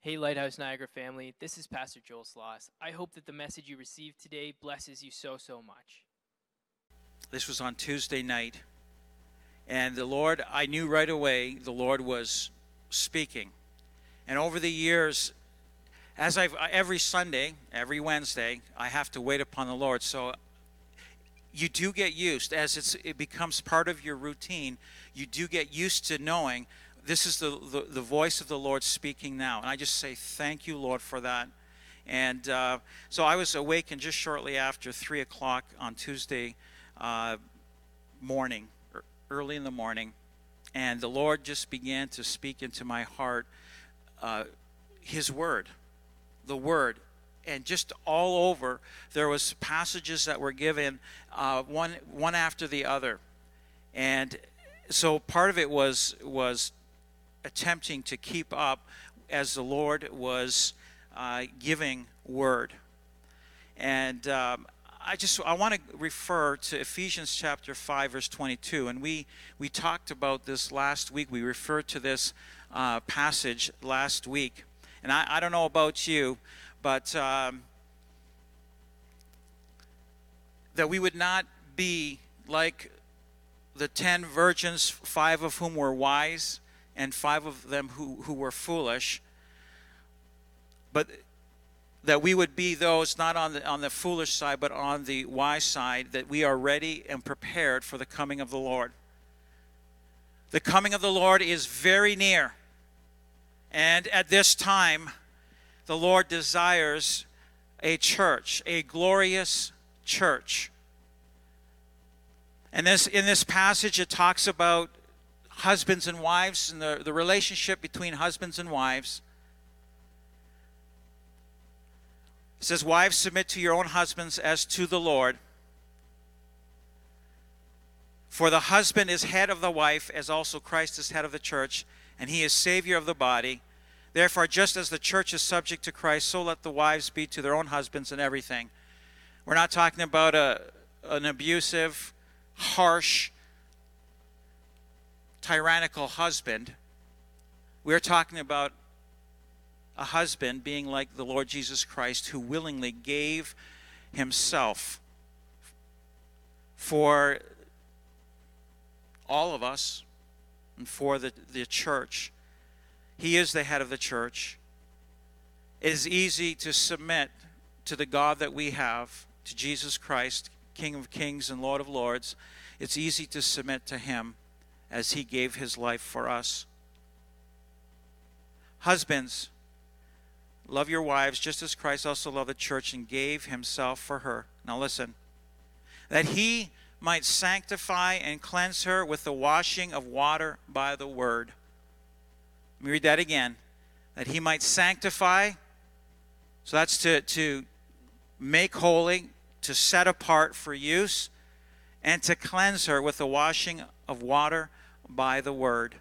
Hey, Lighthouse Niagara family, this is Pastor Joel Sloss. I hope that the message you received today blesses you so, so much. This was on Tuesday night, and the Lord, I knew right away, the Lord was speaking. And over the years, as every Sunday, every Wednesday, I have to wait upon the Lord. So you do get used, as it becomes part of your routine, you do get used to knowing this is the voice of the Lord speaking now. And I just say, thank you, Lord, for that. And so I was awakened just shortly after 3 o'clock on Tuesday morning, early in the morning. And the Lord just began to speak into my heart his word, the word. And just all over, there was passages that were given one after the other. And so part of it was attempting to keep up as the Lord was giving word. And I want to refer to Ephesians chapter 5, verse 22. And we talked about this last week. We referred to this passage last week. And I don't know about you, but that we would not be like the 10 virgins, 5 of whom were wise, and 5 of them who were foolish, but that we would be those not on the foolish side, but on the wise side, that we are ready and prepared for the coming of the Lord. The coming of the Lord is very near, and at this time, the Lord desires a church, a glorious church. And in this passage, it talks about husbands and wives and the relationship between husbands and wives. It says, wives, submit to your own husbands as to the Lord. For the husband is head of the wife, as also Christ is head of the church, and he is Savior of the body. Therefore, just as the church is subject to Christ, so let the wives be to their own husbands in everything. We're not talking about an abusive, harsh, tyrannical husband. We're talking about a husband being like the Lord Jesus Christ, who willingly gave himself for all of us and for the church. He is the head of the church. It is easy to submit to the God that we have, to Jesus Christ, King of Kings and Lord of Lords. It's easy to submit to him as he gave his life for us. Husbands, love your wives just as Christ also loved the church and gave himself for her. Now listen. That he might sanctify and cleanse her with the washing of water by the word. Let me read that again. That he might sanctify. So that's to make holy, to set apart for use, and to cleanse her with the washing of water by the word.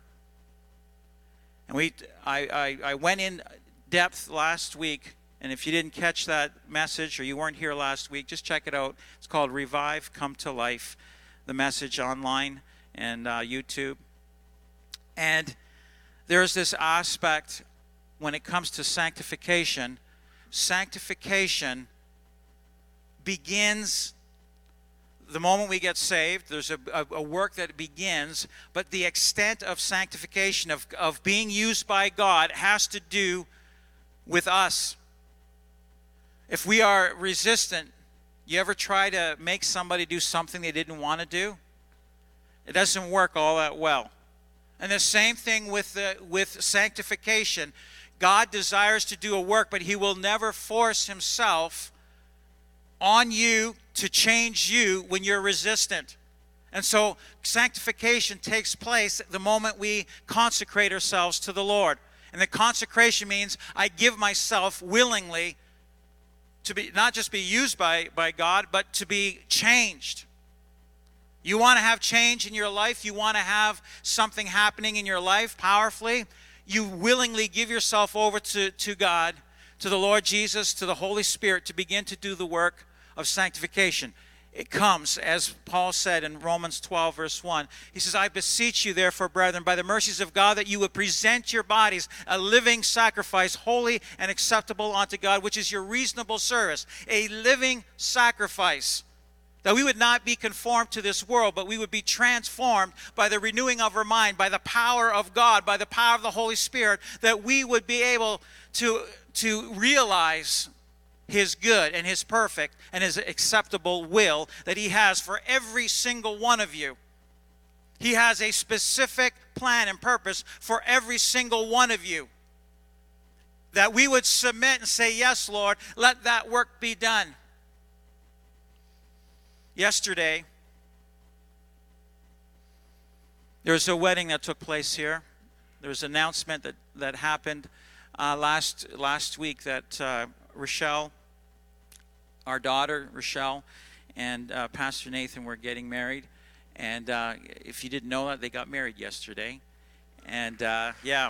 And I went in depth last week, and if you didn't catch that message or you weren't here last week, just check it out. It's called Revive, Come to Life, the message online and YouTube. And there's this aspect when it comes to sanctification. Sanctification begins the moment we get saved. There's a work that begins, but the extent of sanctification, of being used by God, has to do with us. If we are resistant, you ever try to make somebody do something they didn't want to do? It doesn't work all that well. And the same thing with sanctification. God desires to do a work, but he will never force himself on you to change you when you're resistant. And so sanctification takes place the moment we consecrate ourselves to the Lord. And the consecration means I give myself willingly to be not just be used by God, but to be changed. You want to have change in your life, you want to have something happening in your life powerfully, you willingly give yourself over to God, to the Lord Jesus, to the Holy Spirit, to begin to do the work of sanctification. it comes, as Paul said in Romans 12, verse 1. He says, I beseech you, therefore, brethren, by the mercies of God, that you would present your bodies a living sacrifice, holy and acceptable unto God, which is your reasonable service, a living sacrifice. That we would not be conformed to this world, but we would be transformed by the renewing of our mind, by the power of God, by the power of the Holy Spirit, that we would be able to realize His good and His perfect and His acceptable will that He has for every single one of you. He has a specific plan and purpose for every single one of you. That we would submit and say, yes, Lord, let that work be done. Yesterday, there was a wedding that took place here. There was an announcement that happened last week that Rochelle, our daughter Rochelle, and Pastor Nathan were getting married. And if you didn't know that, they got married yesterday. And yeah.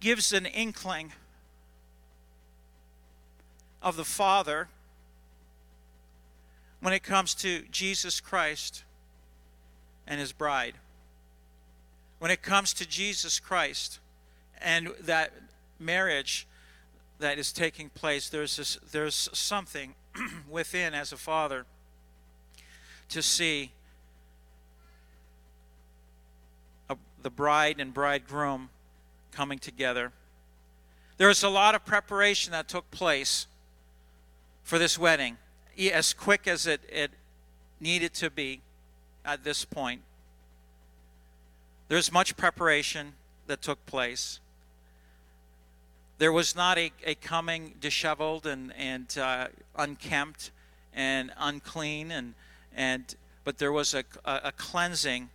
Gives an inkling of the Father when it comes to Jesus Christ and His bride. When it comes to Jesus Christ and that marriage that is taking place, there's something within as a father to see the bride and bridegroom coming together. There was a lot of preparation that took place for this wedding, as quick as it needed to be at this point. There's much preparation that took place. There was not a coming disheveled and unkempt and unclean, but there was a cleansing.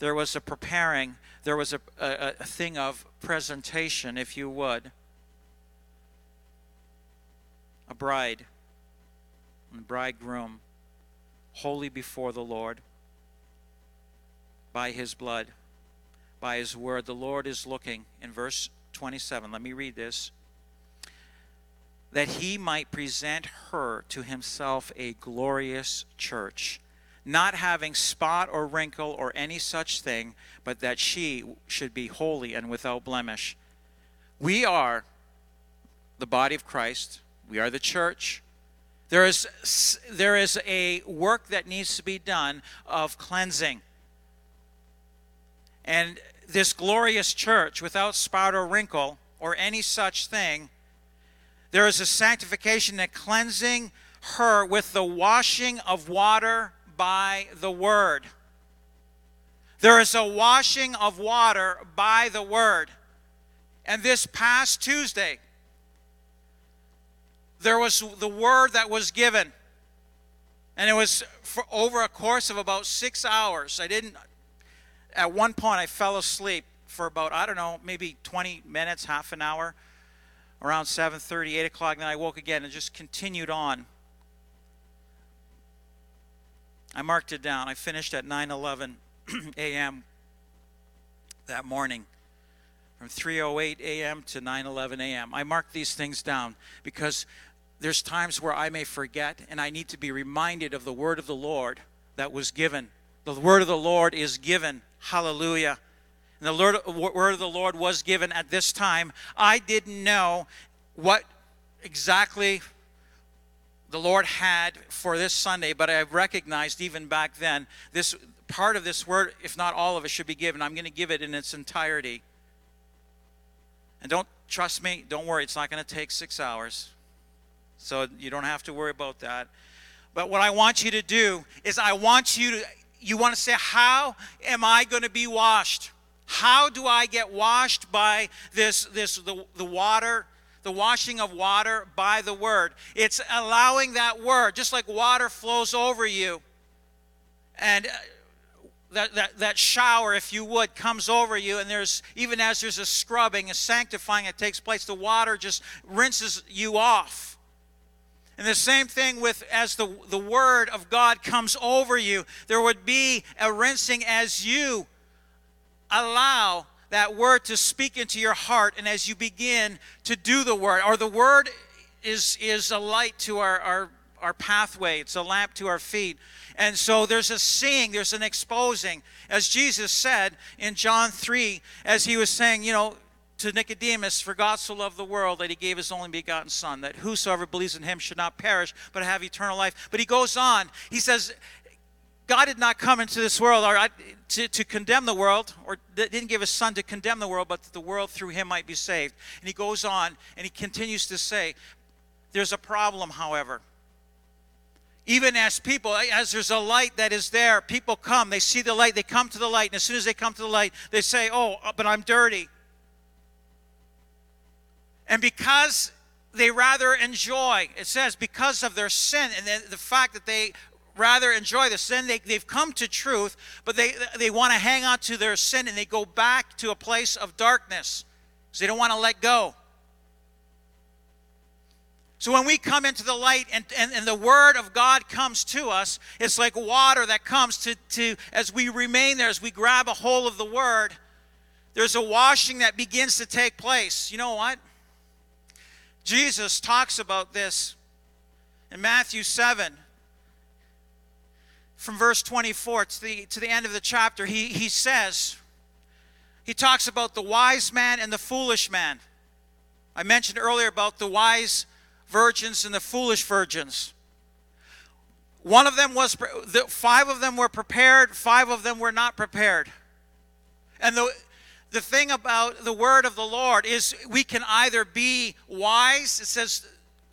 There was a preparing. There was a thing of presentation, if you would. A bride and the bridegroom, holy before the Lord, by His blood, by His word. The Lord is looking, in verse 27, let me read this, that He might present her to Himself a glorious church, not having spot or wrinkle or any such thing, but that she should be holy and without blemish. We are the body of Christ. We are the church. There is a work that needs to be done of cleansing. And this glorious church, without spot or wrinkle or any such thing, there is a sanctification and cleansing her with the washing of water by the word. There is a washing of water by the word. And this past Tuesday, there was the word that was given. And it was for over a course of about 6 hours. At one point I fell asleep for about, maybe 20 minutes, half an hour, around 7:30, 8 o'clock. Then I woke again and just continued on. I marked it down. I finished at 9:11 a.m. that morning, from 3:08 a.m. to 9:11 a.m. I marked these things down because there's times where I may forget, and I need to be reminded of the word of the Lord that was given. The word of the Lord is given. Hallelujah. And the word of the Lord was given at this time. I didn't know what exactly the Lord had for this Sunday, but I recognized even back then, this part of this word, if not all of it, should be given. I'm going to give it in its entirety. And don't worry, it's not going to take 6 hours. So you don't have to worry about that. But what I want you to do is you want to say, how am I going to be washed? How do I get washed by the water? The washing of water by the word. It's allowing that word, just like water flows over you, and that shower, if you would, comes over you, and there's a scrubbing, a sanctifying that takes place, the water just rinses you off. And the same thing with as the word of God comes over you, there would be a rinsing as you allow that word to speak into your heart, and as you begin to do the word, or the word is a light to our pathway, it's a lamp to our feet. And so there's a seeing, there's an exposing. As Jesus said in John 3, as he was saying, to Nicodemus, for God so loved the world that he gave his only begotten Son, that whosoever believes in him should not perish, but have eternal life. But he goes on, he says, God did not come into this world to condemn the world, or didn't give his Son to condemn the world, but that the world through him might be saved. And he goes on, and he continues to say, there's a problem, however. Even as people, as there's a light that is there, people come, they see the light, they come to the light, and as soon as they come to the light, they say, oh, but I'm dirty. And because they rather enjoy, it says, because of their sin, and the fact that they rather enjoy the sin, they've come to truth, but they want to hang on to their sin, and they go back to a place of darkness, because they don't want to let go. So when we come into the light and the Word of God comes to us, it's like water that comes to as we remain there, as we grab a hold of the Word, there's a washing that begins to take place. You know what? Jesus talks about this in Matthew 7. From verse 24 to the end of the chapter, he says, he talks about the wise man and the foolish man. I mentioned earlier about the wise virgins and the foolish virgins. One of them was, five of them were prepared, five of them were not prepared. And the thing about the word of the Lord is we can either be wise. It says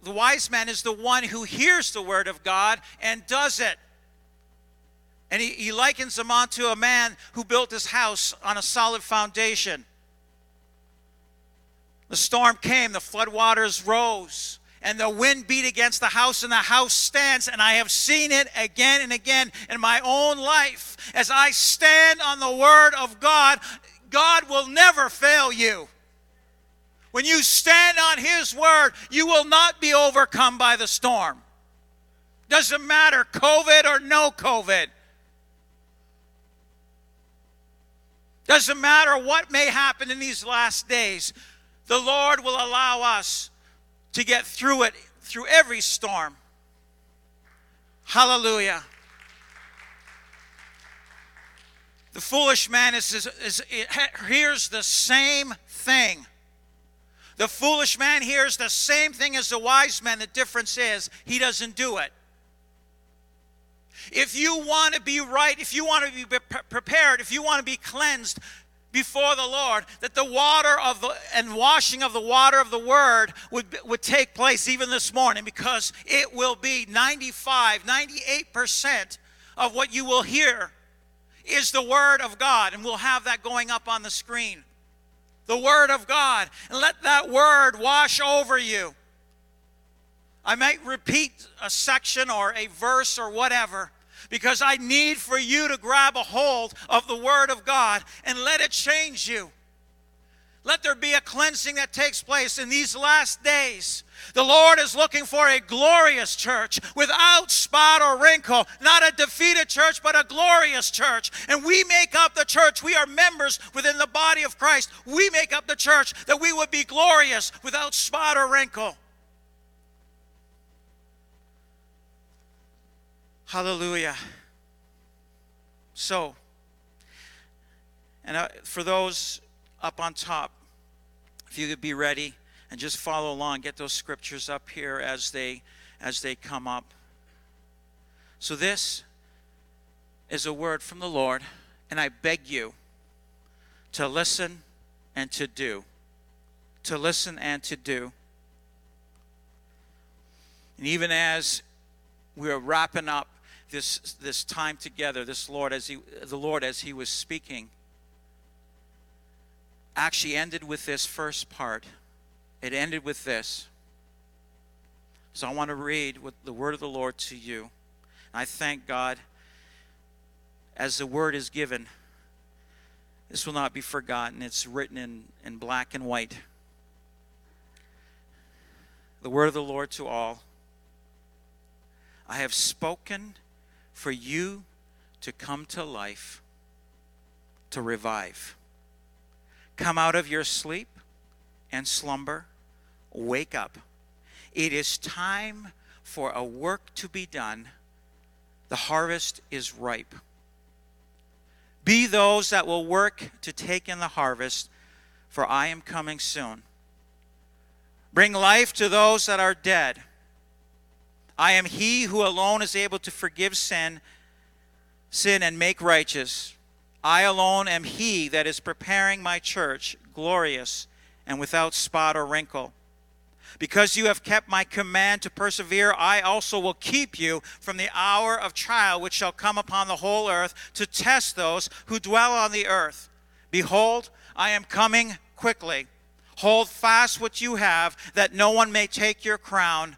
the wise man is the one who hears the word of God and does it. And he likens them onto a man who built his house on a solid foundation. The storm came, the floodwaters rose, and the wind beat against the house, and the house stands. And I have seen it again and again in my own life. As I stand on the word of God, God will never fail you. When you stand on his word, you will not be overcome by the storm. Doesn't matter, COVID or no COVID. Doesn't matter what may happen in these last days. The Lord will allow us to get through it, through every storm. Hallelujah. The foolish man hears the same thing. The foolish man hears the same thing as the wise man. The difference is he doesn't do it. If you want to be right, if you want to be prepared, if you want to be cleansed before the Lord, that the water and washing of the water of the Word would take place even this morning, because it will be 95, 98% of what you will hear is the Word of God, and we'll have that going up on the screen. The Word of God, and let that Word wash over you. I might repeat a section or a verse or whatever, because I need for you to grab a hold of the Word of God and let it change you. Let there be a cleansing that takes place in these last days. The Lord is looking for a glorious church without spot or wrinkle. Not a defeated church, but a glorious church. And we make up the church. We are members within the body of Christ. We make up the church that we would be glorious without spot or wrinkle. Hallelujah. So, and for those up on top, if you could be ready and just follow along, get those scriptures up here as they come up. So this is a word from the Lord, and I beg you to listen and to do. To listen and to do. And even as we are wrapping up this time together, the Lord as he was speaking actually ended with this first part. It ended with this. So I want to read with the word of the Lord to you. I thank God, as the word is given, this will not be forgotten. It's written in black and white. The word of the Lord to all. I have spoken for you to come to life, to revive. Come out of your sleep and slumber. Wake up. It is time for a work to be done. The harvest is ripe. Be those that will work to take in the harvest, for I am coming soon. Bring life to those that are dead. I am he who alone is able to forgive sin and make righteous. I alone am he that is preparing my church, glorious and without spot or wrinkle. Because you have kept my command to persevere, I also will keep you from the hour of trial which shall come upon the whole earth to test those who dwell on the earth. Behold, I am coming quickly. Hold fast what you have, that no one may take your crown.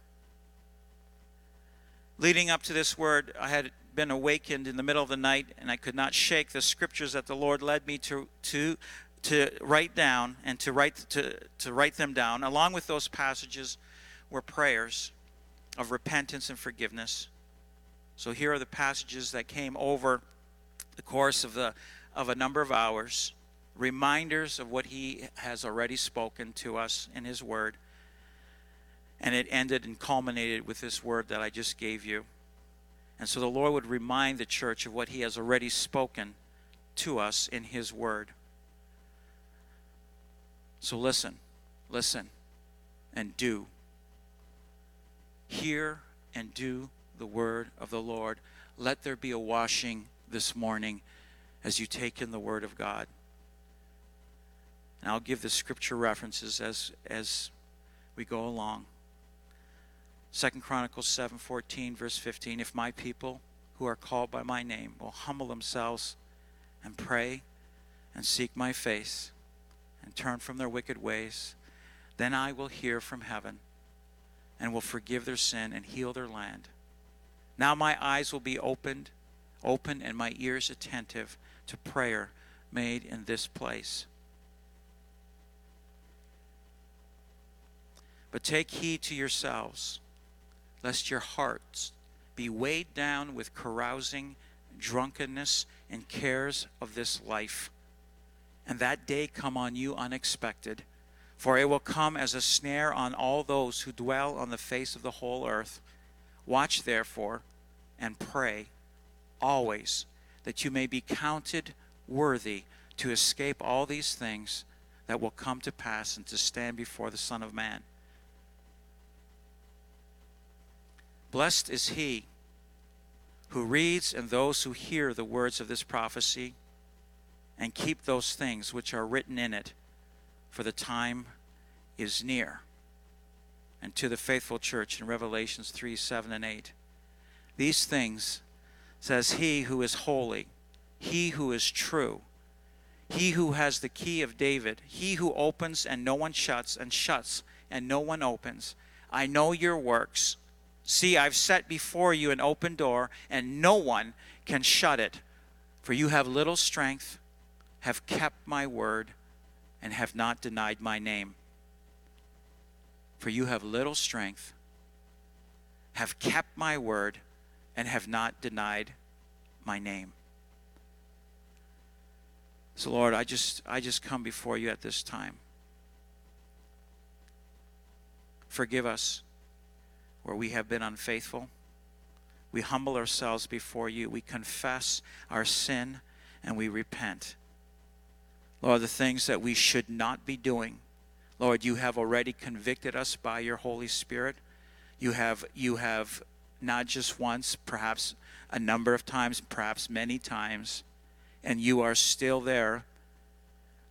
Leading up to this word, I had been awakened in the middle of the night, and I could not shake the scriptures that the Lord led me to write down and to write them down. Along with those passages were prayers of repentance and forgiveness. So here are the passages that came over the course of a number of hours, reminders of what He has already spoken to us in His Word. And it ended and culminated with this word that I just gave you. And so the Lord would remind the church of what He has already spoken to us in His Word. So listen, and do. Hear and do the word of the Lord. Let there be a washing this morning as you take in the Word of God. And I'll give the scripture references as we go along. 2 Chronicles 7:14, verse 15, if my people who are called by my name will humble themselves and pray and seek my face and turn from their wicked ways, then I will hear from heaven and will forgive their sin and heal their land. Now my eyes will be open and my ears attentive to prayer made in this place. But take heed to yourselves, lest your hearts be weighed down with carousing, drunkenness, and cares of this life, and that day come on you unexpected. For it will come as a snare on all those who dwell on the face of the whole earth. Watch therefore, and pray always, that you may be counted worthy to escape all these things that will come to pass and to stand before the Son of Man. Blessed is he who reads and those who hear the words of this prophecy and keep those things which are written in it, for the time is near. And to the faithful church in Revelations 3:7-8, these things says he who is holy, he who is true, he who has the key of David, he who opens and no one shuts, and shuts and no one opens. I know your works. See, I've set before you an open door, and no one can shut it. For you have little strength, have kept my word, and have not denied my name. For you have little strength, have kept my word, and have not denied my name. So, Lord, I just come before you at this time. Forgive us where we have been unfaithful. We humble ourselves before you. We confess our sin and we repent. Lord, the things that we should not be doing, Lord, you have already convicted us by your Holy Spirit. You have not just once, perhaps a number of times, perhaps many times, and you are still there,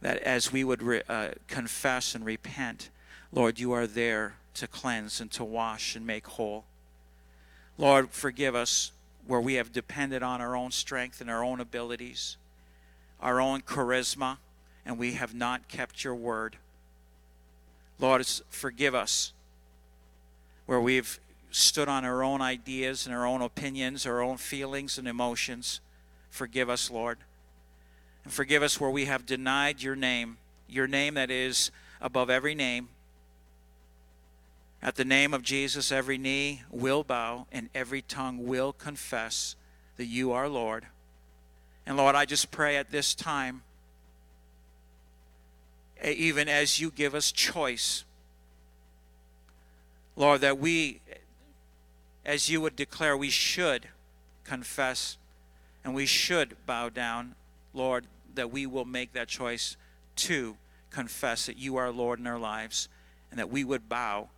that as we would confess and repent, Lord, you are there to cleanse and to wash and make whole. Lord, forgive us where we have depended on our own strength and our own abilities, our own charisma, and we have not kept your word. Lord, forgive us where we've stood on our own ideas and our own opinions, our own feelings and emotions. Forgive us, Lord. And forgive us where we have denied your name that is above every name. At the name of Jesus, every knee will bow and every tongue will confess that you are Lord. And Lord, I just pray at this time, even as you give us choice, Lord, that we, as you would declare, we should confess and we should bow down, Lord, that we will make that choice to confess that you are Lord in our lives and that we would bow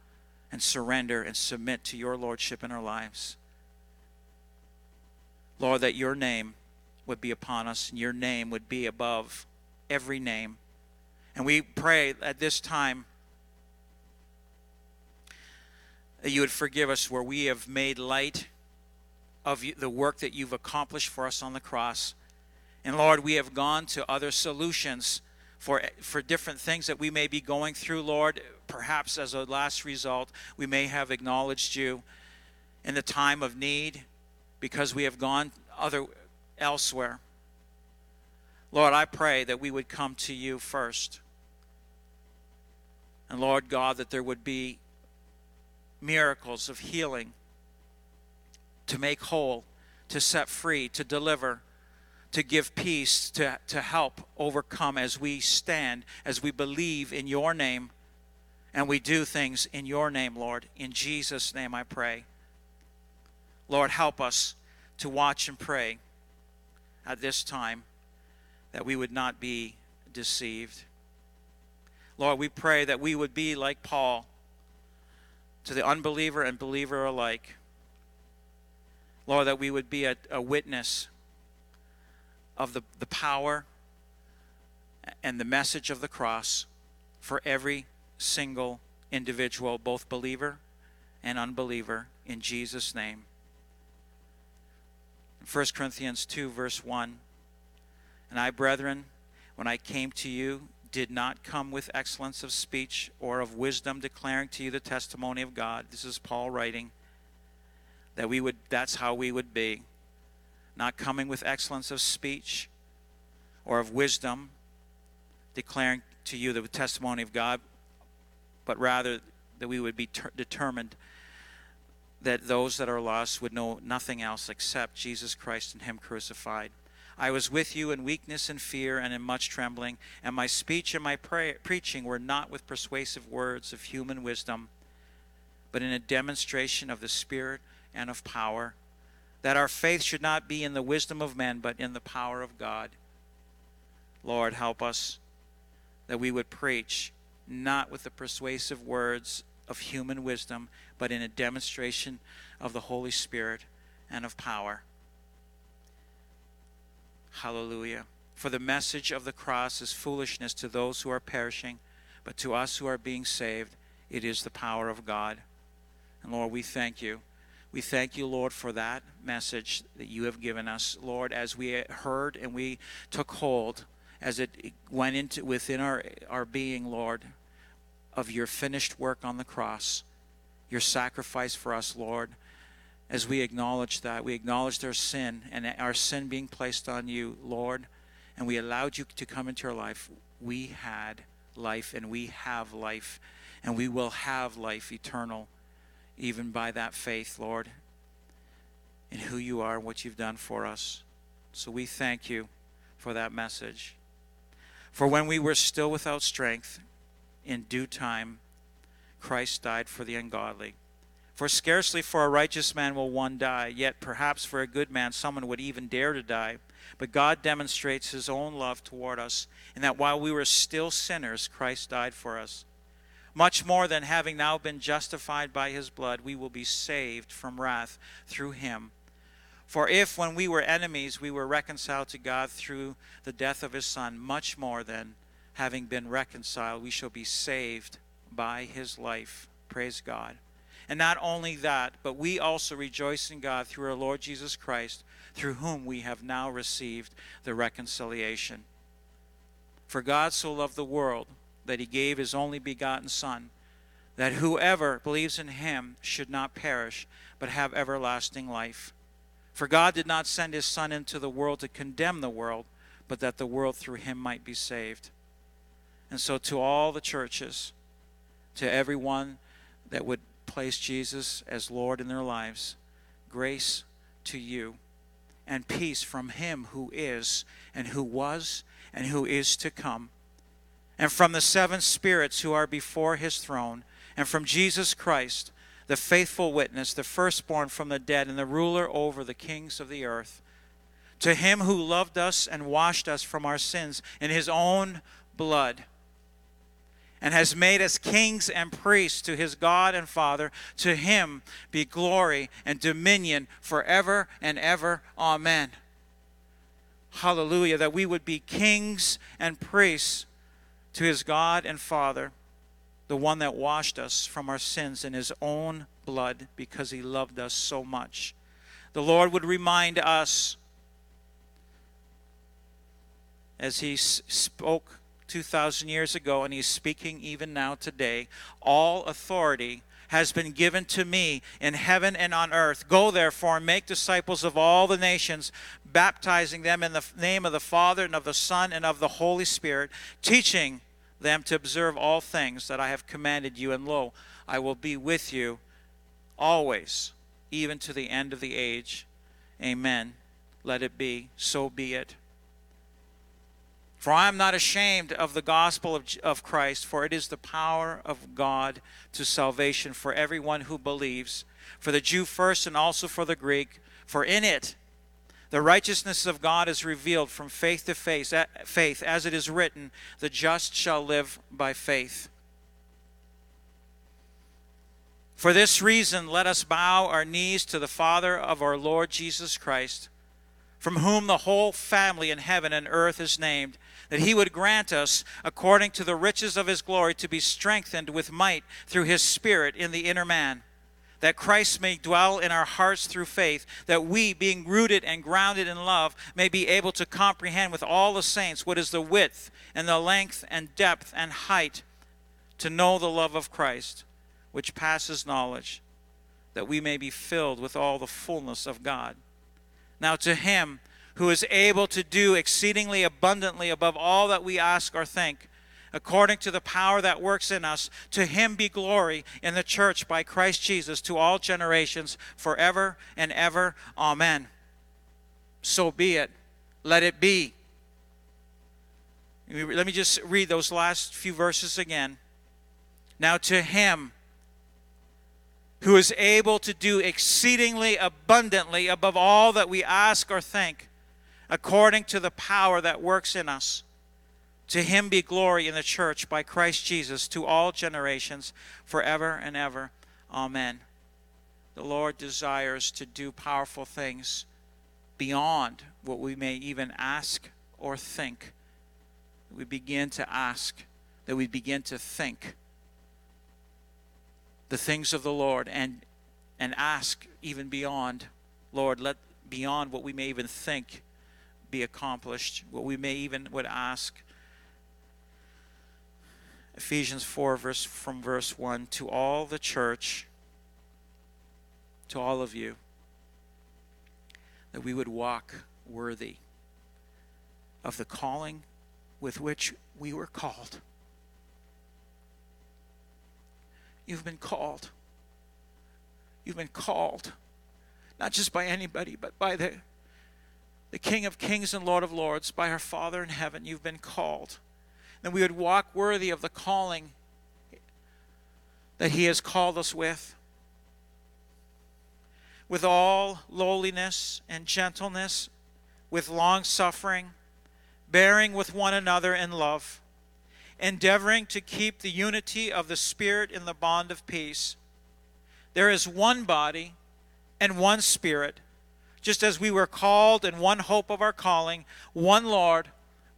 and surrender and submit to your lordship in our lives. Lord, that your name would be upon us and your name would be above every name. And we pray at this time that you would forgive us where we have made light of the work that you've accomplished for us on the cross. And Lord, we have gone to other solutions for different things that we may be going through, Lord. Perhaps as a last result, we may have acknowledged you in the time of need because we have gone elsewhere. Lord, I pray that we would come to you first. And Lord God, that there would be miracles of healing to make whole, to set free, to deliver, to give peace, to help overcome as we stand, as we believe in your name. And we do things in your name, Lord. In Jesus' name I pray. Lord, help us to watch and pray at this time that we would not be deceived. Lord, we pray that we would be like Paul to the unbeliever and believer alike. Lord, that we would be a witness of the power and the message of the cross for every single individual, both believer and unbeliever, in Jesus' name. 1 Corinthians 2, verse 1, and I, brethren, when I came to you, did not come with excellence of speech or of wisdom, declaring to you the testimony of God. This is Paul writing, that that's how we would be, not coming with excellence of speech or of wisdom, declaring to you the testimony of God, but rather that we would be determined that those that are lost would know nothing else except Jesus Christ and him crucified. I was with you in weakness and fear and in much trembling, and my speech and my preaching were not with persuasive words of human wisdom, but in a demonstration of the Spirit and of power, that our faith should not be in the wisdom of men, but in the power of God. Lord, help us that we would preach not with the persuasive words of human wisdom, but in a demonstration of the Holy Spirit and of power. Hallelujah. For the message of the cross is foolishness to those who are perishing, but to us who are being saved, it is the power of God. And Lord, we thank you. We thank you, Lord, for that message that you have given us. Lord, as we heard and we took hold, as it went into within our being, Lord, of your finished work on the cross, your sacrifice for us, Lord, as we acknowledge that. We acknowledged our sin and our sin being placed on you, Lord, and we allowed you to come into our life. We had life and we have life, and we will have life eternal, even by that faith, Lord, in who you are and what you've done for us. So we thank you for that message. For when we were still without strength, in due time, Christ died for the ungodly. For scarcely for a righteous man will one die, yet perhaps for a good man someone would even dare to die. But God demonstrates his own love toward us, in that while we were still sinners, Christ died for us. Much more than having now been justified by his blood, we will be saved from wrath through him. For if when we were enemies, we were reconciled to God through the death of his Son, much more than having been reconciled, we shall be saved by his life. Praise God. And not only that, but we also rejoice in God through our Lord Jesus Christ, through whom we have now received the reconciliation. For God so loved the world that he gave his only begotten Son, that whoever believes in him should not perish, but have everlasting life. For God did not send his Son into the world to condemn the world, but that the world through him might be saved. And so to all the churches, to everyone that would place Jesus as Lord in their lives, grace to you and peace from him who is and who was and who is to come, and from the seven spirits who are before his throne, and from Jesus Christ, the faithful witness, the firstborn from the dead, and the ruler over the kings of the earth. To him who loved us and washed us from our sins in his own blood, and has made us kings and priests to his God and Father, to him be glory and dominion forever and ever. Amen. Hallelujah, that we would be kings and priests to his God and Father, the one that washed us from our sins in his own blood because he loved us so much. The Lord would remind us, as he spoke 2,000 years ago, and he's speaking even now today, all authority has been given to me in heaven and on earth. Go therefore and make disciples of all the nations, baptizing them in the name of the Father and of the Son and of the Holy Spirit, teaching them to observe all things that I have commanded you. And lo, I will be with you always, even to the end of the age. Amen. Let it be. So be it. For I am not ashamed of the gospel of Christ, for it is the power of God to salvation for everyone who believes, for the Jew first and also for the Greek. For in it the righteousness of God is revealed from faith to faith, as it is written, the just shall live by faith. For this reason, let us bow our knees to the Father of our Lord Jesus Christ, from whom the whole family in heaven and earth is named, that he would grant us, according to the riches of his glory, to be strengthened with might through his Spirit in the inner man, that Christ may dwell in our hearts through faith, that we, being rooted and grounded in love, may be able to comprehend with all the saints what is the width and the length and depth and height, to know the love of Christ, which passes knowledge, that we may be filled with all the fullness of God. Now to him who is able to do exceedingly abundantly above all that we ask or think, according to the power that works in us, to him be glory in the church by Christ Jesus to all generations forever and ever. Amen. So be it. Let it be. Let me just read those last few verses again. Now to him who is able to do exceedingly abundantly above all that we ask or think, according to the power that works in us. To him be glory in the church by Christ Jesus to all generations forever and ever. Amen. The Lord desires to do powerful things beyond what we may even ask or think. We begin to ask, that we begin to think the things of the Lord, and ask even beyond, Lord, let beyond what we may even think be accomplished, what we may even would ask. Ephesians 4, verse 1, to all the church, to all of you, that we would walk worthy of the calling with which we were called. You've been called. You've been called, not just by anybody, but by the King of Kings and Lord of Lords, by our Father in heaven. You've been called. And we would walk worthy of the calling that he has called us with all lowliness and gentleness, with long suffering, bearing with one another in love, endeavoring to keep the unity of the Spirit in the bond of peace. There is one body and one Spirit, just as we were called in one hope of our calling, one Lord,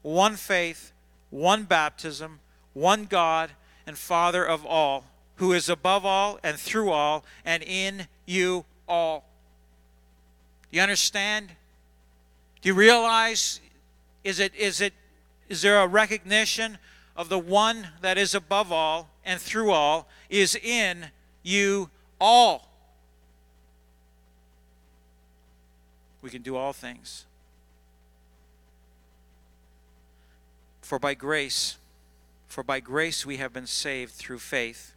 one faith, one baptism, one God and Father of all, who is above all and through all and in you all. Do you understand? Do you realize? Is there a recognition of the one that is above all and through all is in you all. We can do all things. For by grace we have been saved through faith,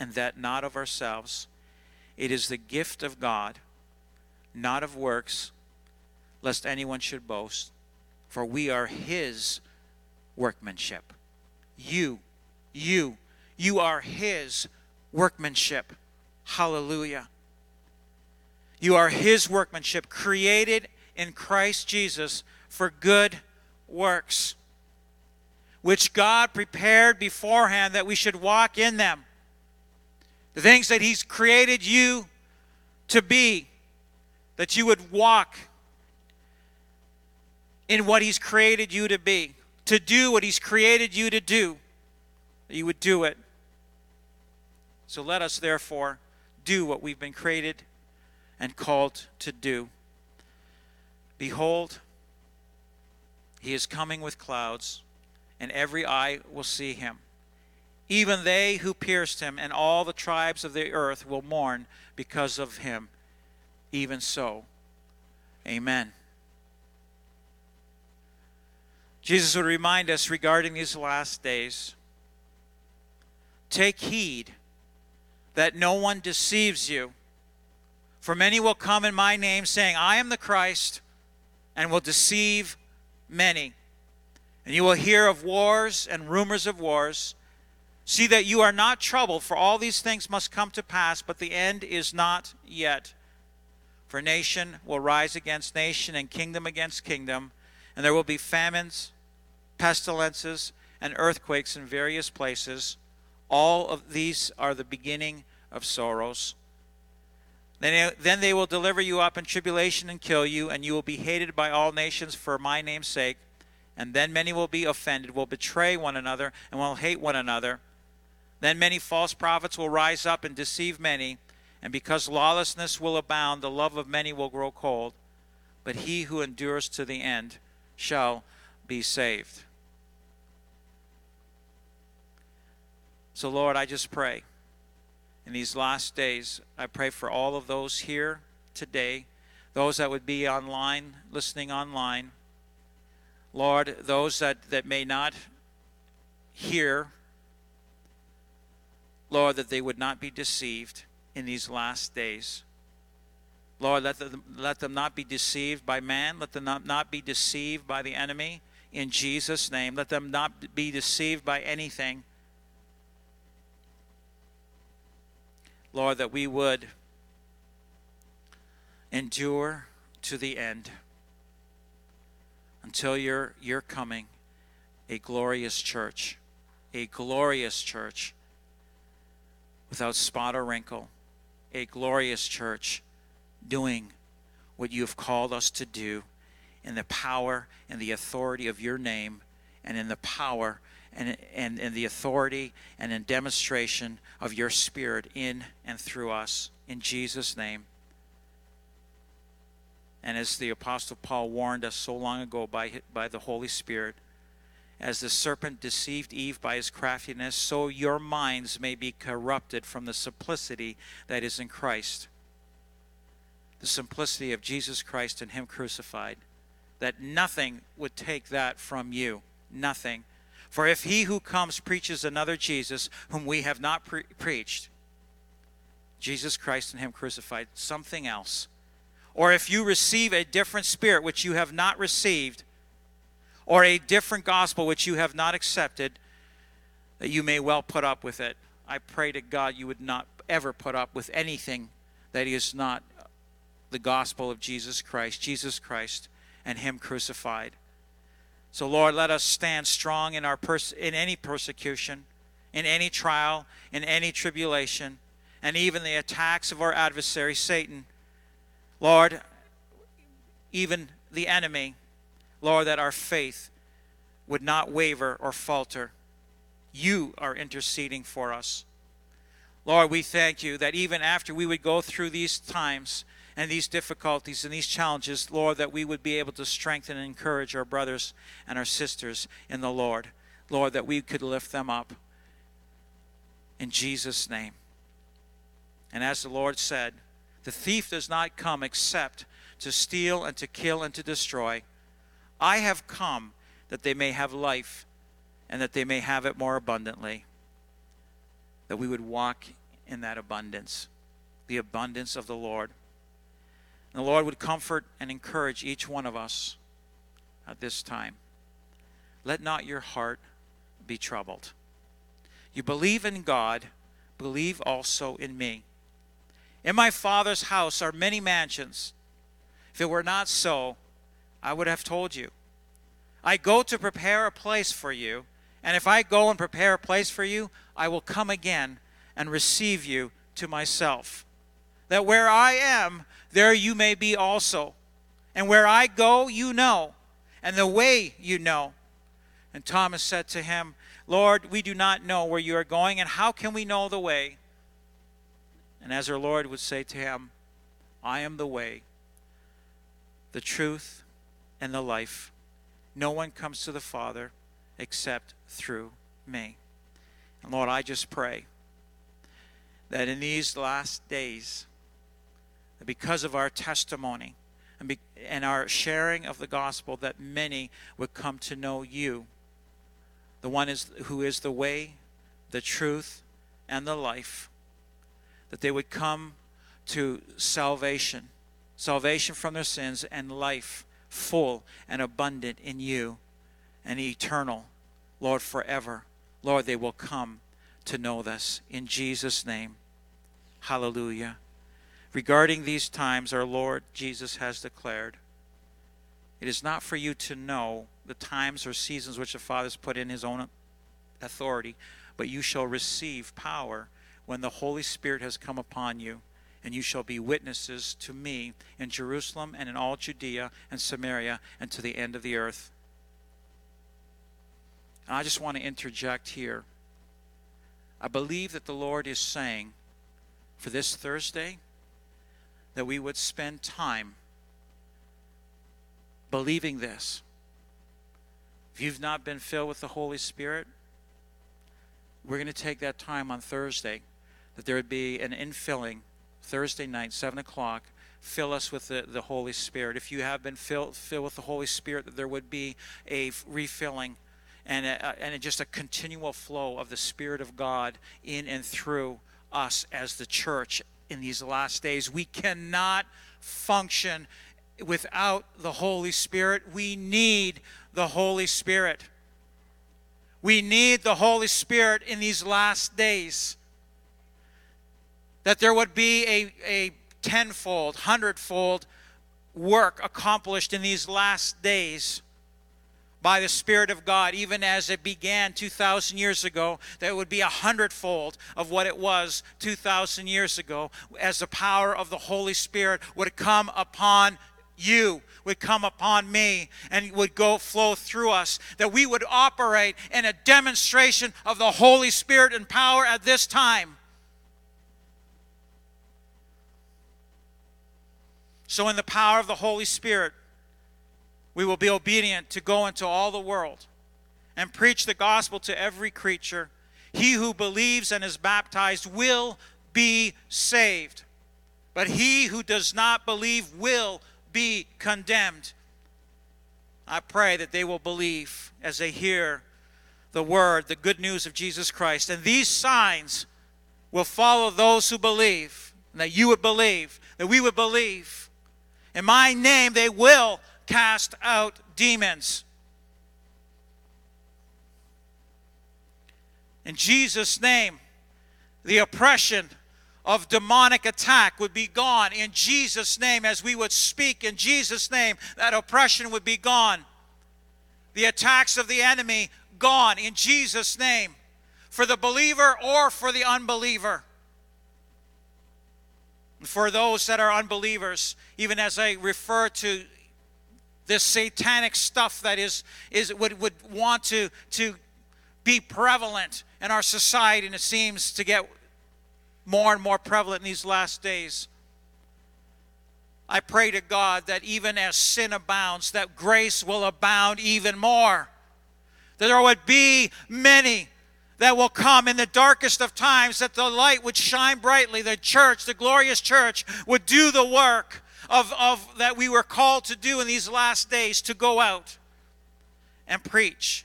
and that not of ourselves. It is the gift of God, not of works, lest anyone should boast. For we are His workmanship. You are His workmanship. Hallelujah. You are His workmanship, created in Christ Jesus for good works, which God prepared beforehand that we should walk in them. The things that He's created you to be, that you would walk in what He's created you to be, to do what He's created you to do, that you would do it. So let us therefore do what we've been created and called to do. Behold, He is coming with clouds, and every eye will see Him. Even they who pierced Him, and all the tribes of the earth will mourn because of Him. Even so, amen. Jesus would remind us regarding these last days, take heed that no one deceives you. For many will come in my name saying, I am the Christ, and will deceive many. And you will hear of wars and rumors of wars. See that you are not troubled, for all these things must come to pass, but the end is not yet. For nation will rise against nation and kingdom against kingdom, and there will be famines, pestilences, and earthquakes in various places. All of these are the beginning of sorrows. Then they will deliver you up in tribulation and kill you, and you will be hated by all nations for my name's sake. And then many will be offended, will betray one another, and will hate one another. Then many false prophets will rise up and deceive many. And because lawlessness will abound, the love of many will grow cold. But he who endures to the end shall be saved. So, Lord, I just pray in these last days, I pray for all of those here today, those that would be online, listening online. Lord, those that may not hear, Lord, that they would not be deceived in these last days. Lord, let them not be deceived by man. Let them not be deceived by the enemy. In Jesus' name, let them not be deceived by anything. Lord, that we would endure to the end until your coming, a glorious church without spot or wrinkle, a glorious church doing what you have called us to do in the power and the authority of your name, and in the power and the authority and in demonstration of your Spirit in and through us, in Jesus' name. And as the Apostle Paul warned us so long ago by the Holy Spirit, as the serpent deceived Eve by his craftiness, so your minds may be corrupted from the simplicity that is in Christ. The simplicity of Jesus Christ and Him crucified, that nothing would take that from you. Nothing. For if he who comes preaches another Jesus, whom we have not preached, Jesus Christ and Him crucified, something else. Or if you receive a different spirit which you have not received, or a different gospel which you have not accepted, that you may well put up with it. I pray to God you would not ever put up with anything that is not the gospel of Jesus Christ and Him crucified. So Lord, let us stand strong in any persecution, in any trial, in any tribulation, and even the attacks of our adversary Satan. Lord, even the enemy, Lord, that our faith would not waver or falter. You are interceding for us. Lord, we thank you that even after we would go through these times and these difficulties and these challenges, Lord, that we would be able to strengthen and encourage our brothers and our sisters in the Lord. Lord, that we could lift them up in Jesus' name. And as the Lord said, the thief does not come except to steal and to kill and to destroy. I have come that they may have life and that they may have it more abundantly. That we would walk in that abundance, the abundance of the Lord. And the Lord would comfort and encourage each one of us at this time. Let not your heart be troubled. You believe in God, believe also in me. In my Father's house are many mansions. If it were not so, I would have told you. I go to prepare a place for you, and if I go and prepare a place for you, I will come again and receive you to myself, that where I am, there you may be also. And where I go, you know, and the way you know. And Thomas said to him, Lord, we do not know where you are going, and how can we know the way? And as our Lord would say to him, I am the way, the truth, and the life. No one comes to the Father except through me. And Lord, I just pray that in these last days, because of our testimony and our sharing of the gospel, that many would come to know you, the one who is the way, the truth, and the life, that they would come to salvation, salvation from their sins, and life full and abundant in you and eternal, Lord, forever. Lord, they will come to know this. In Jesus' name, hallelujah. Regarding these times, our Lord Jesus has declared, it is not for you to know the times or seasons which the Father has put in his own authority, but you shall receive power when the Holy Spirit has come upon you, and you shall be witnesses to me in Jerusalem and in all Judea and Samaria and to the end of the earth. And I just want to interject here. I believe that the Lord is saying for this Thursday that we would spend time believing this. If you've not been filled with the Holy Spirit, we're going to take that time on Thursday, that there would be an infilling Thursday night, 7 o'clock, fill us with the Holy Spirit. If you have been filled with the Holy Spirit, that there would be a refilling and just a continual flow of the Spirit of God in and through us as the church in these last days. We cannot function without the Holy Spirit. We need the Holy Spirit. We need the Holy Spirit in these last days. That there would be a tenfold, hundredfold work accomplished in these last days by the Spirit of God, even as it began 2,000 years ago, that it would be 100-fold of what it was 2,000 years ago, as the power of the Holy Spirit would come upon you, would come upon me, and would go flow through us, that we would operate in a demonstration of the Holy Spirit and power at this time. So in the power of the Holy Spirit, we will be obedient to go into all the world and preach the gospel to every creature. He who believes and is baptized will be saved, but he who does not believe will be condemned. I pray that they will believe as they hear the word, the good news of Jesus Christ. And these signs will follow those who believe, and that you would believe, that we would believe. In my name, they will cast out demons. In Jesus' name, the oppression of demonic attack would be gone. In Jesus' name, as we would speak in Jesus' name, that oppression would be gone. The attacks of the enemy gone in Jesus' name, for the believer or for the unbeliever. And for those that are unbelievers, even as I refer to this satanic stuff that would want to be prevalent in our society, and it seems to get more and more prevalent in these last days. I pray to God that even as sin abounds, that grace will abound even more. There would be many that will come in the darkest of times, that the light would shine brightly. The church, the glorious church, would do the work of that we were called to do in these last days, to go out and preach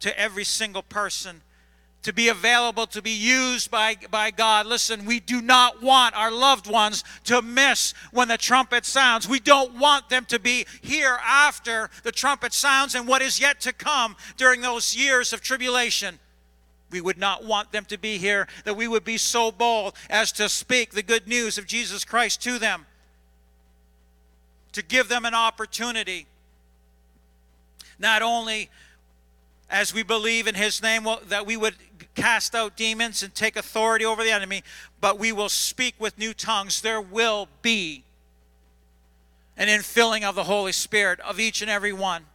to every single person, to be available, to be used by God. Listen, we do not want our loved ones to miss when the trumpet sounds. We don't want them to be here after the trumpet sounds and what is yet to come during those years of tribulation. We would not want them to be here, that we would be so bold as to speak the good news of Jesus Christ to them, to give them an opportunity. Not only as we believe in his name, that we would cast out demons and take authority over the enemy, but we will speak with new tongues. There will be an infilling of the Holy Spirit of each and every one.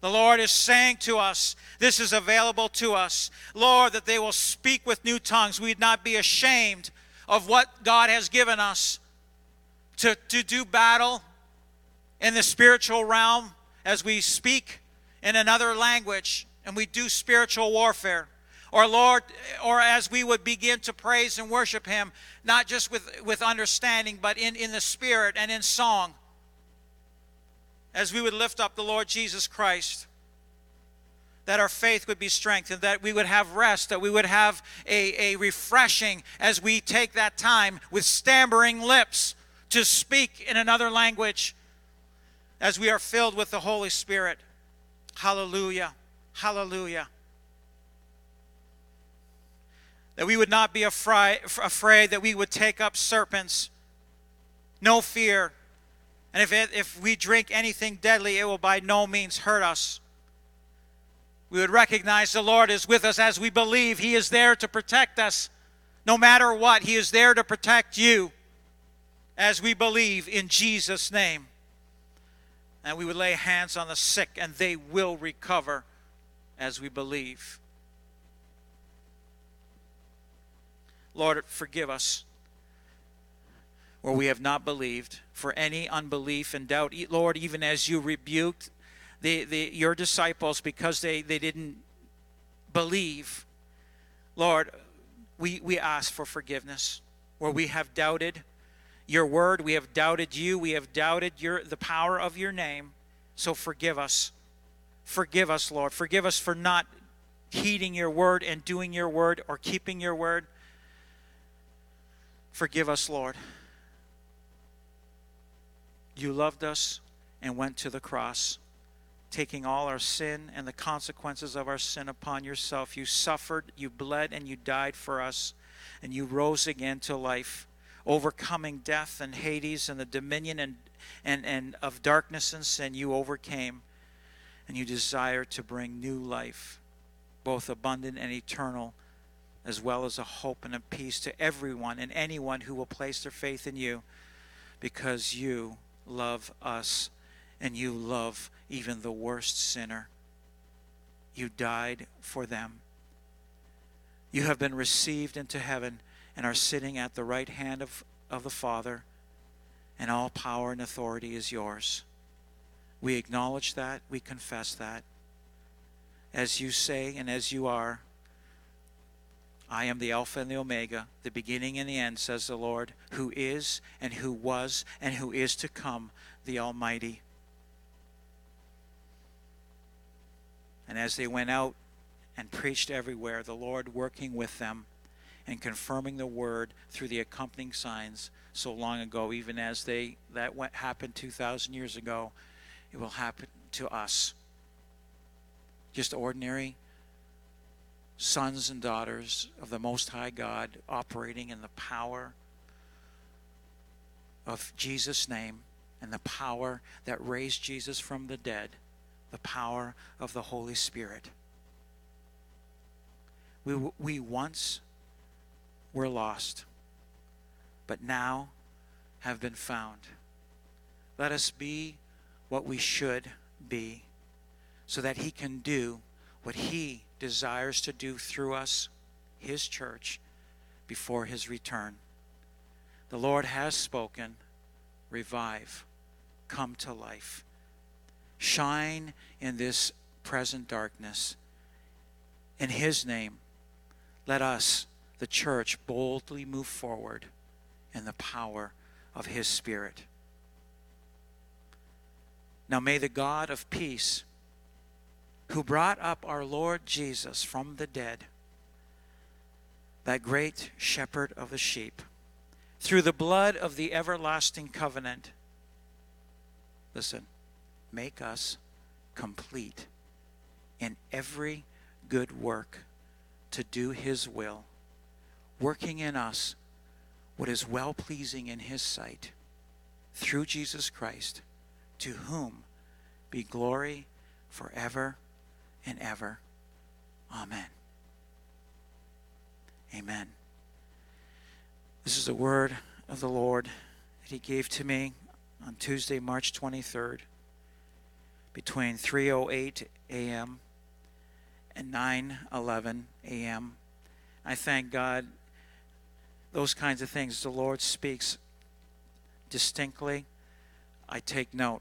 The Lord is saying to us, this is available to us, Lord, that they will speak with new tongues. We'd not be ashamed of what God has given us to do battle in the spiritual realm as we speak in another language and we do spiritual warfare. Or Lord, or as we would begin to praise and worship him, not just with understanding, but in the spirit and in song, as we would lift up the Lord Jesus Christ, that our faith would be strengthened, that we would have rest, that we would have a refreshing as we take that time with stammering lips to speak in another language as we are filled with the Holy Spirit. Hallelujah, hallelujah. That we would not be afraid, that we would take up serpents. No fear. And if we drink anything deadly, it will by no means hurt us. We would recognize the Lord is with us as we believe. He is there to protect us. No matter what, he is there to protect you as we believe in Jesus' name. And we would lay hands on the sick, and they will recover as we believe. Lord, forgive us where we have not believed, for any unbelief and doubt. Lord, even as you rebuked your disciples because they didn't believe, Lord, we ask for forgiveness where we have doubted your word, we have doubted you, we have doubted the power of your name. So forgive us. Forgive us, Lord. Forgive us for not heeding your word and doing your word or keeping your word. Forgive us, Lord. You loved us and went to the cross, taking all our sin and the consequences of our sin upon yourself. You suffered, you bled, and you died for us, and you rose again to life, overcoming death and Hades and the dominion and of darkness and sin. You overcame, and you desire to bring new life, both abundant and eternal, as well as a hope and a peace to everyone and anyone who will place their faith in you, because you love us and you love even the worst sinner. You died for them. You have been received into heaven and are sitting at the right hand of the Father, and all power and authority is yours. We acknowledge that. We confess that. As you say and as you are, I am the Alpha and the Omega, the beginning and the end, says the Lord, who is and who was and who is to come, the Almighty. And as they went out and preached everywhere, the Lord working with them and confirming the word through the accompanying signs so long ago, even as happened 2,000 years ago, it will happen to us. Just ordinary sons and daughters of the Most High God, operating in the power of Jesus' name and the power that raised Jesus from the dead, the power of the Holy Spirit. We once were lost, but now have been found. Let us be what we should be, so that he can do what he desires to do through us, his church, before his return. The Lord has spoken. Revive. Come to life. Shine in this present darkness. In his name, let us, the church, boldly move forward in the power of his Spirit. Now may the God of peace, who brought up our Lord Jesus from the dead, that great shepherd of the sheep, through the blood of the everlasting covenant, listen, make us complete in every good work to do his will, working in us what is well-pleasing in his sight, through Jesus Christ, to whom be glory forever and ever. Amen. Amen. This is the word of the Lord that he gave to me on Tuesday, March 23rd, between 3:08 a.m. and 9:11 a.m. I thank God. Those kinds of things, the Lord speaks distinctly. I take note.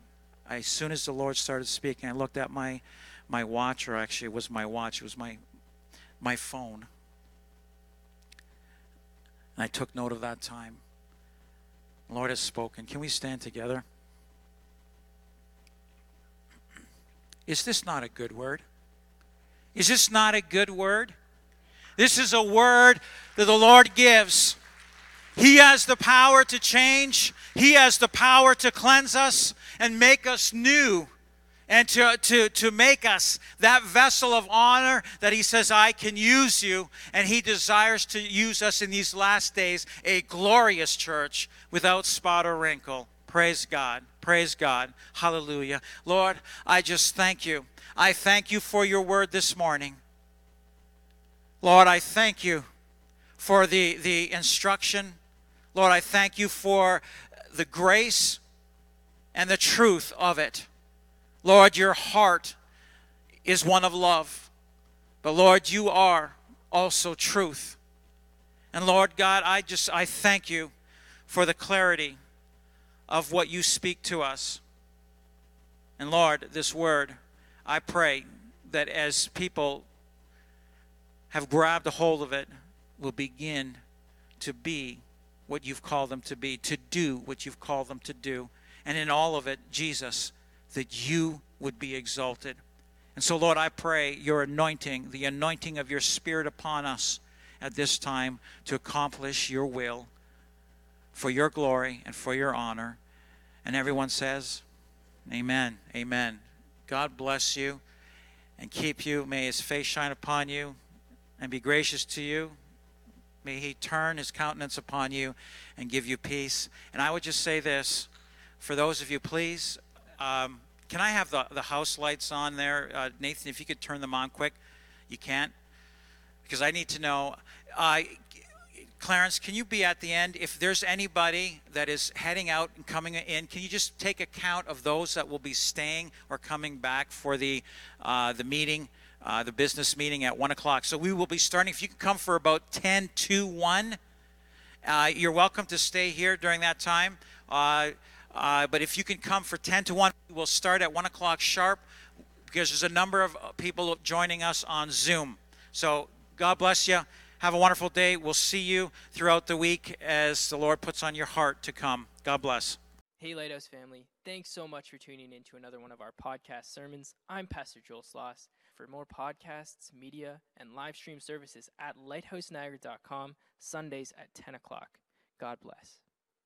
As soon as the Lord started speaking, I looked at my watch, or actually it was my watch, it was my phone. And I took note of that time. The Lord has spoken. Can we stand together? Is this not a good word? Is this not a good word? This is a word that the Lord gives. He has the power to change. He has the power to cleanse us and make us new, and to make us that vessel of honor that he says, I can use you. And he desires to use us in these last days, a glorious church without spot or wrinkle. Praise God. Praise God. Hallelujah. Lord, I just thank you. I thank you for your word this morning. Lord, I thank you for the instruction. Lord, I thank you for the grace and the truth of it. Lord, your heart is one of love, but Lord, you are also truth. And Lord God, I thank you for the clarity of what you speak to us. And Lord, this word, I pray that as people have grabbed a hold of it, will begin to be what you've called them to be, to do what you've called them to do. And in all of it, Jesus, that you would be exalted. And so, Lord, I pray your anointing, the anointing of your Spirit upon us at this time to accomplish your will for your glory and for your honor. And everyone says, amen, amen. God bless you and keep you. May his face shine upon you and be gracious to you. May he turn his countenance upon you and give you peace. And I would just say this, for those of you, please, can I have the house lights on there? Nathan, if you could turn them on quick. You can't? Because I need to know. Clarence, can you be at the end? If there's anybody that is heading out and coming in, can you just take account of those that will be staying or coming back for the meeting? The business meeting at 1 o'clock. So we will be starting. If you can come for about 1:50, you're welcome to stay here during that time. But if you can come for 1:50, we will start at 1 o'clock sharp, because there's a number of people joining us on Zoom. So God bless you. Have a wonderful day. We'll see you throughout the week as the Lord puts on your heart to come. God bless. Hey, Lighthouse family. Thanks so much for tuning in to another one of our podcast sermons. I'm Pastor Joel Sloss. For more podcasts, media, and live stream services at LighthouseNiagara.com, Sundays at 10 o'clock. God bless.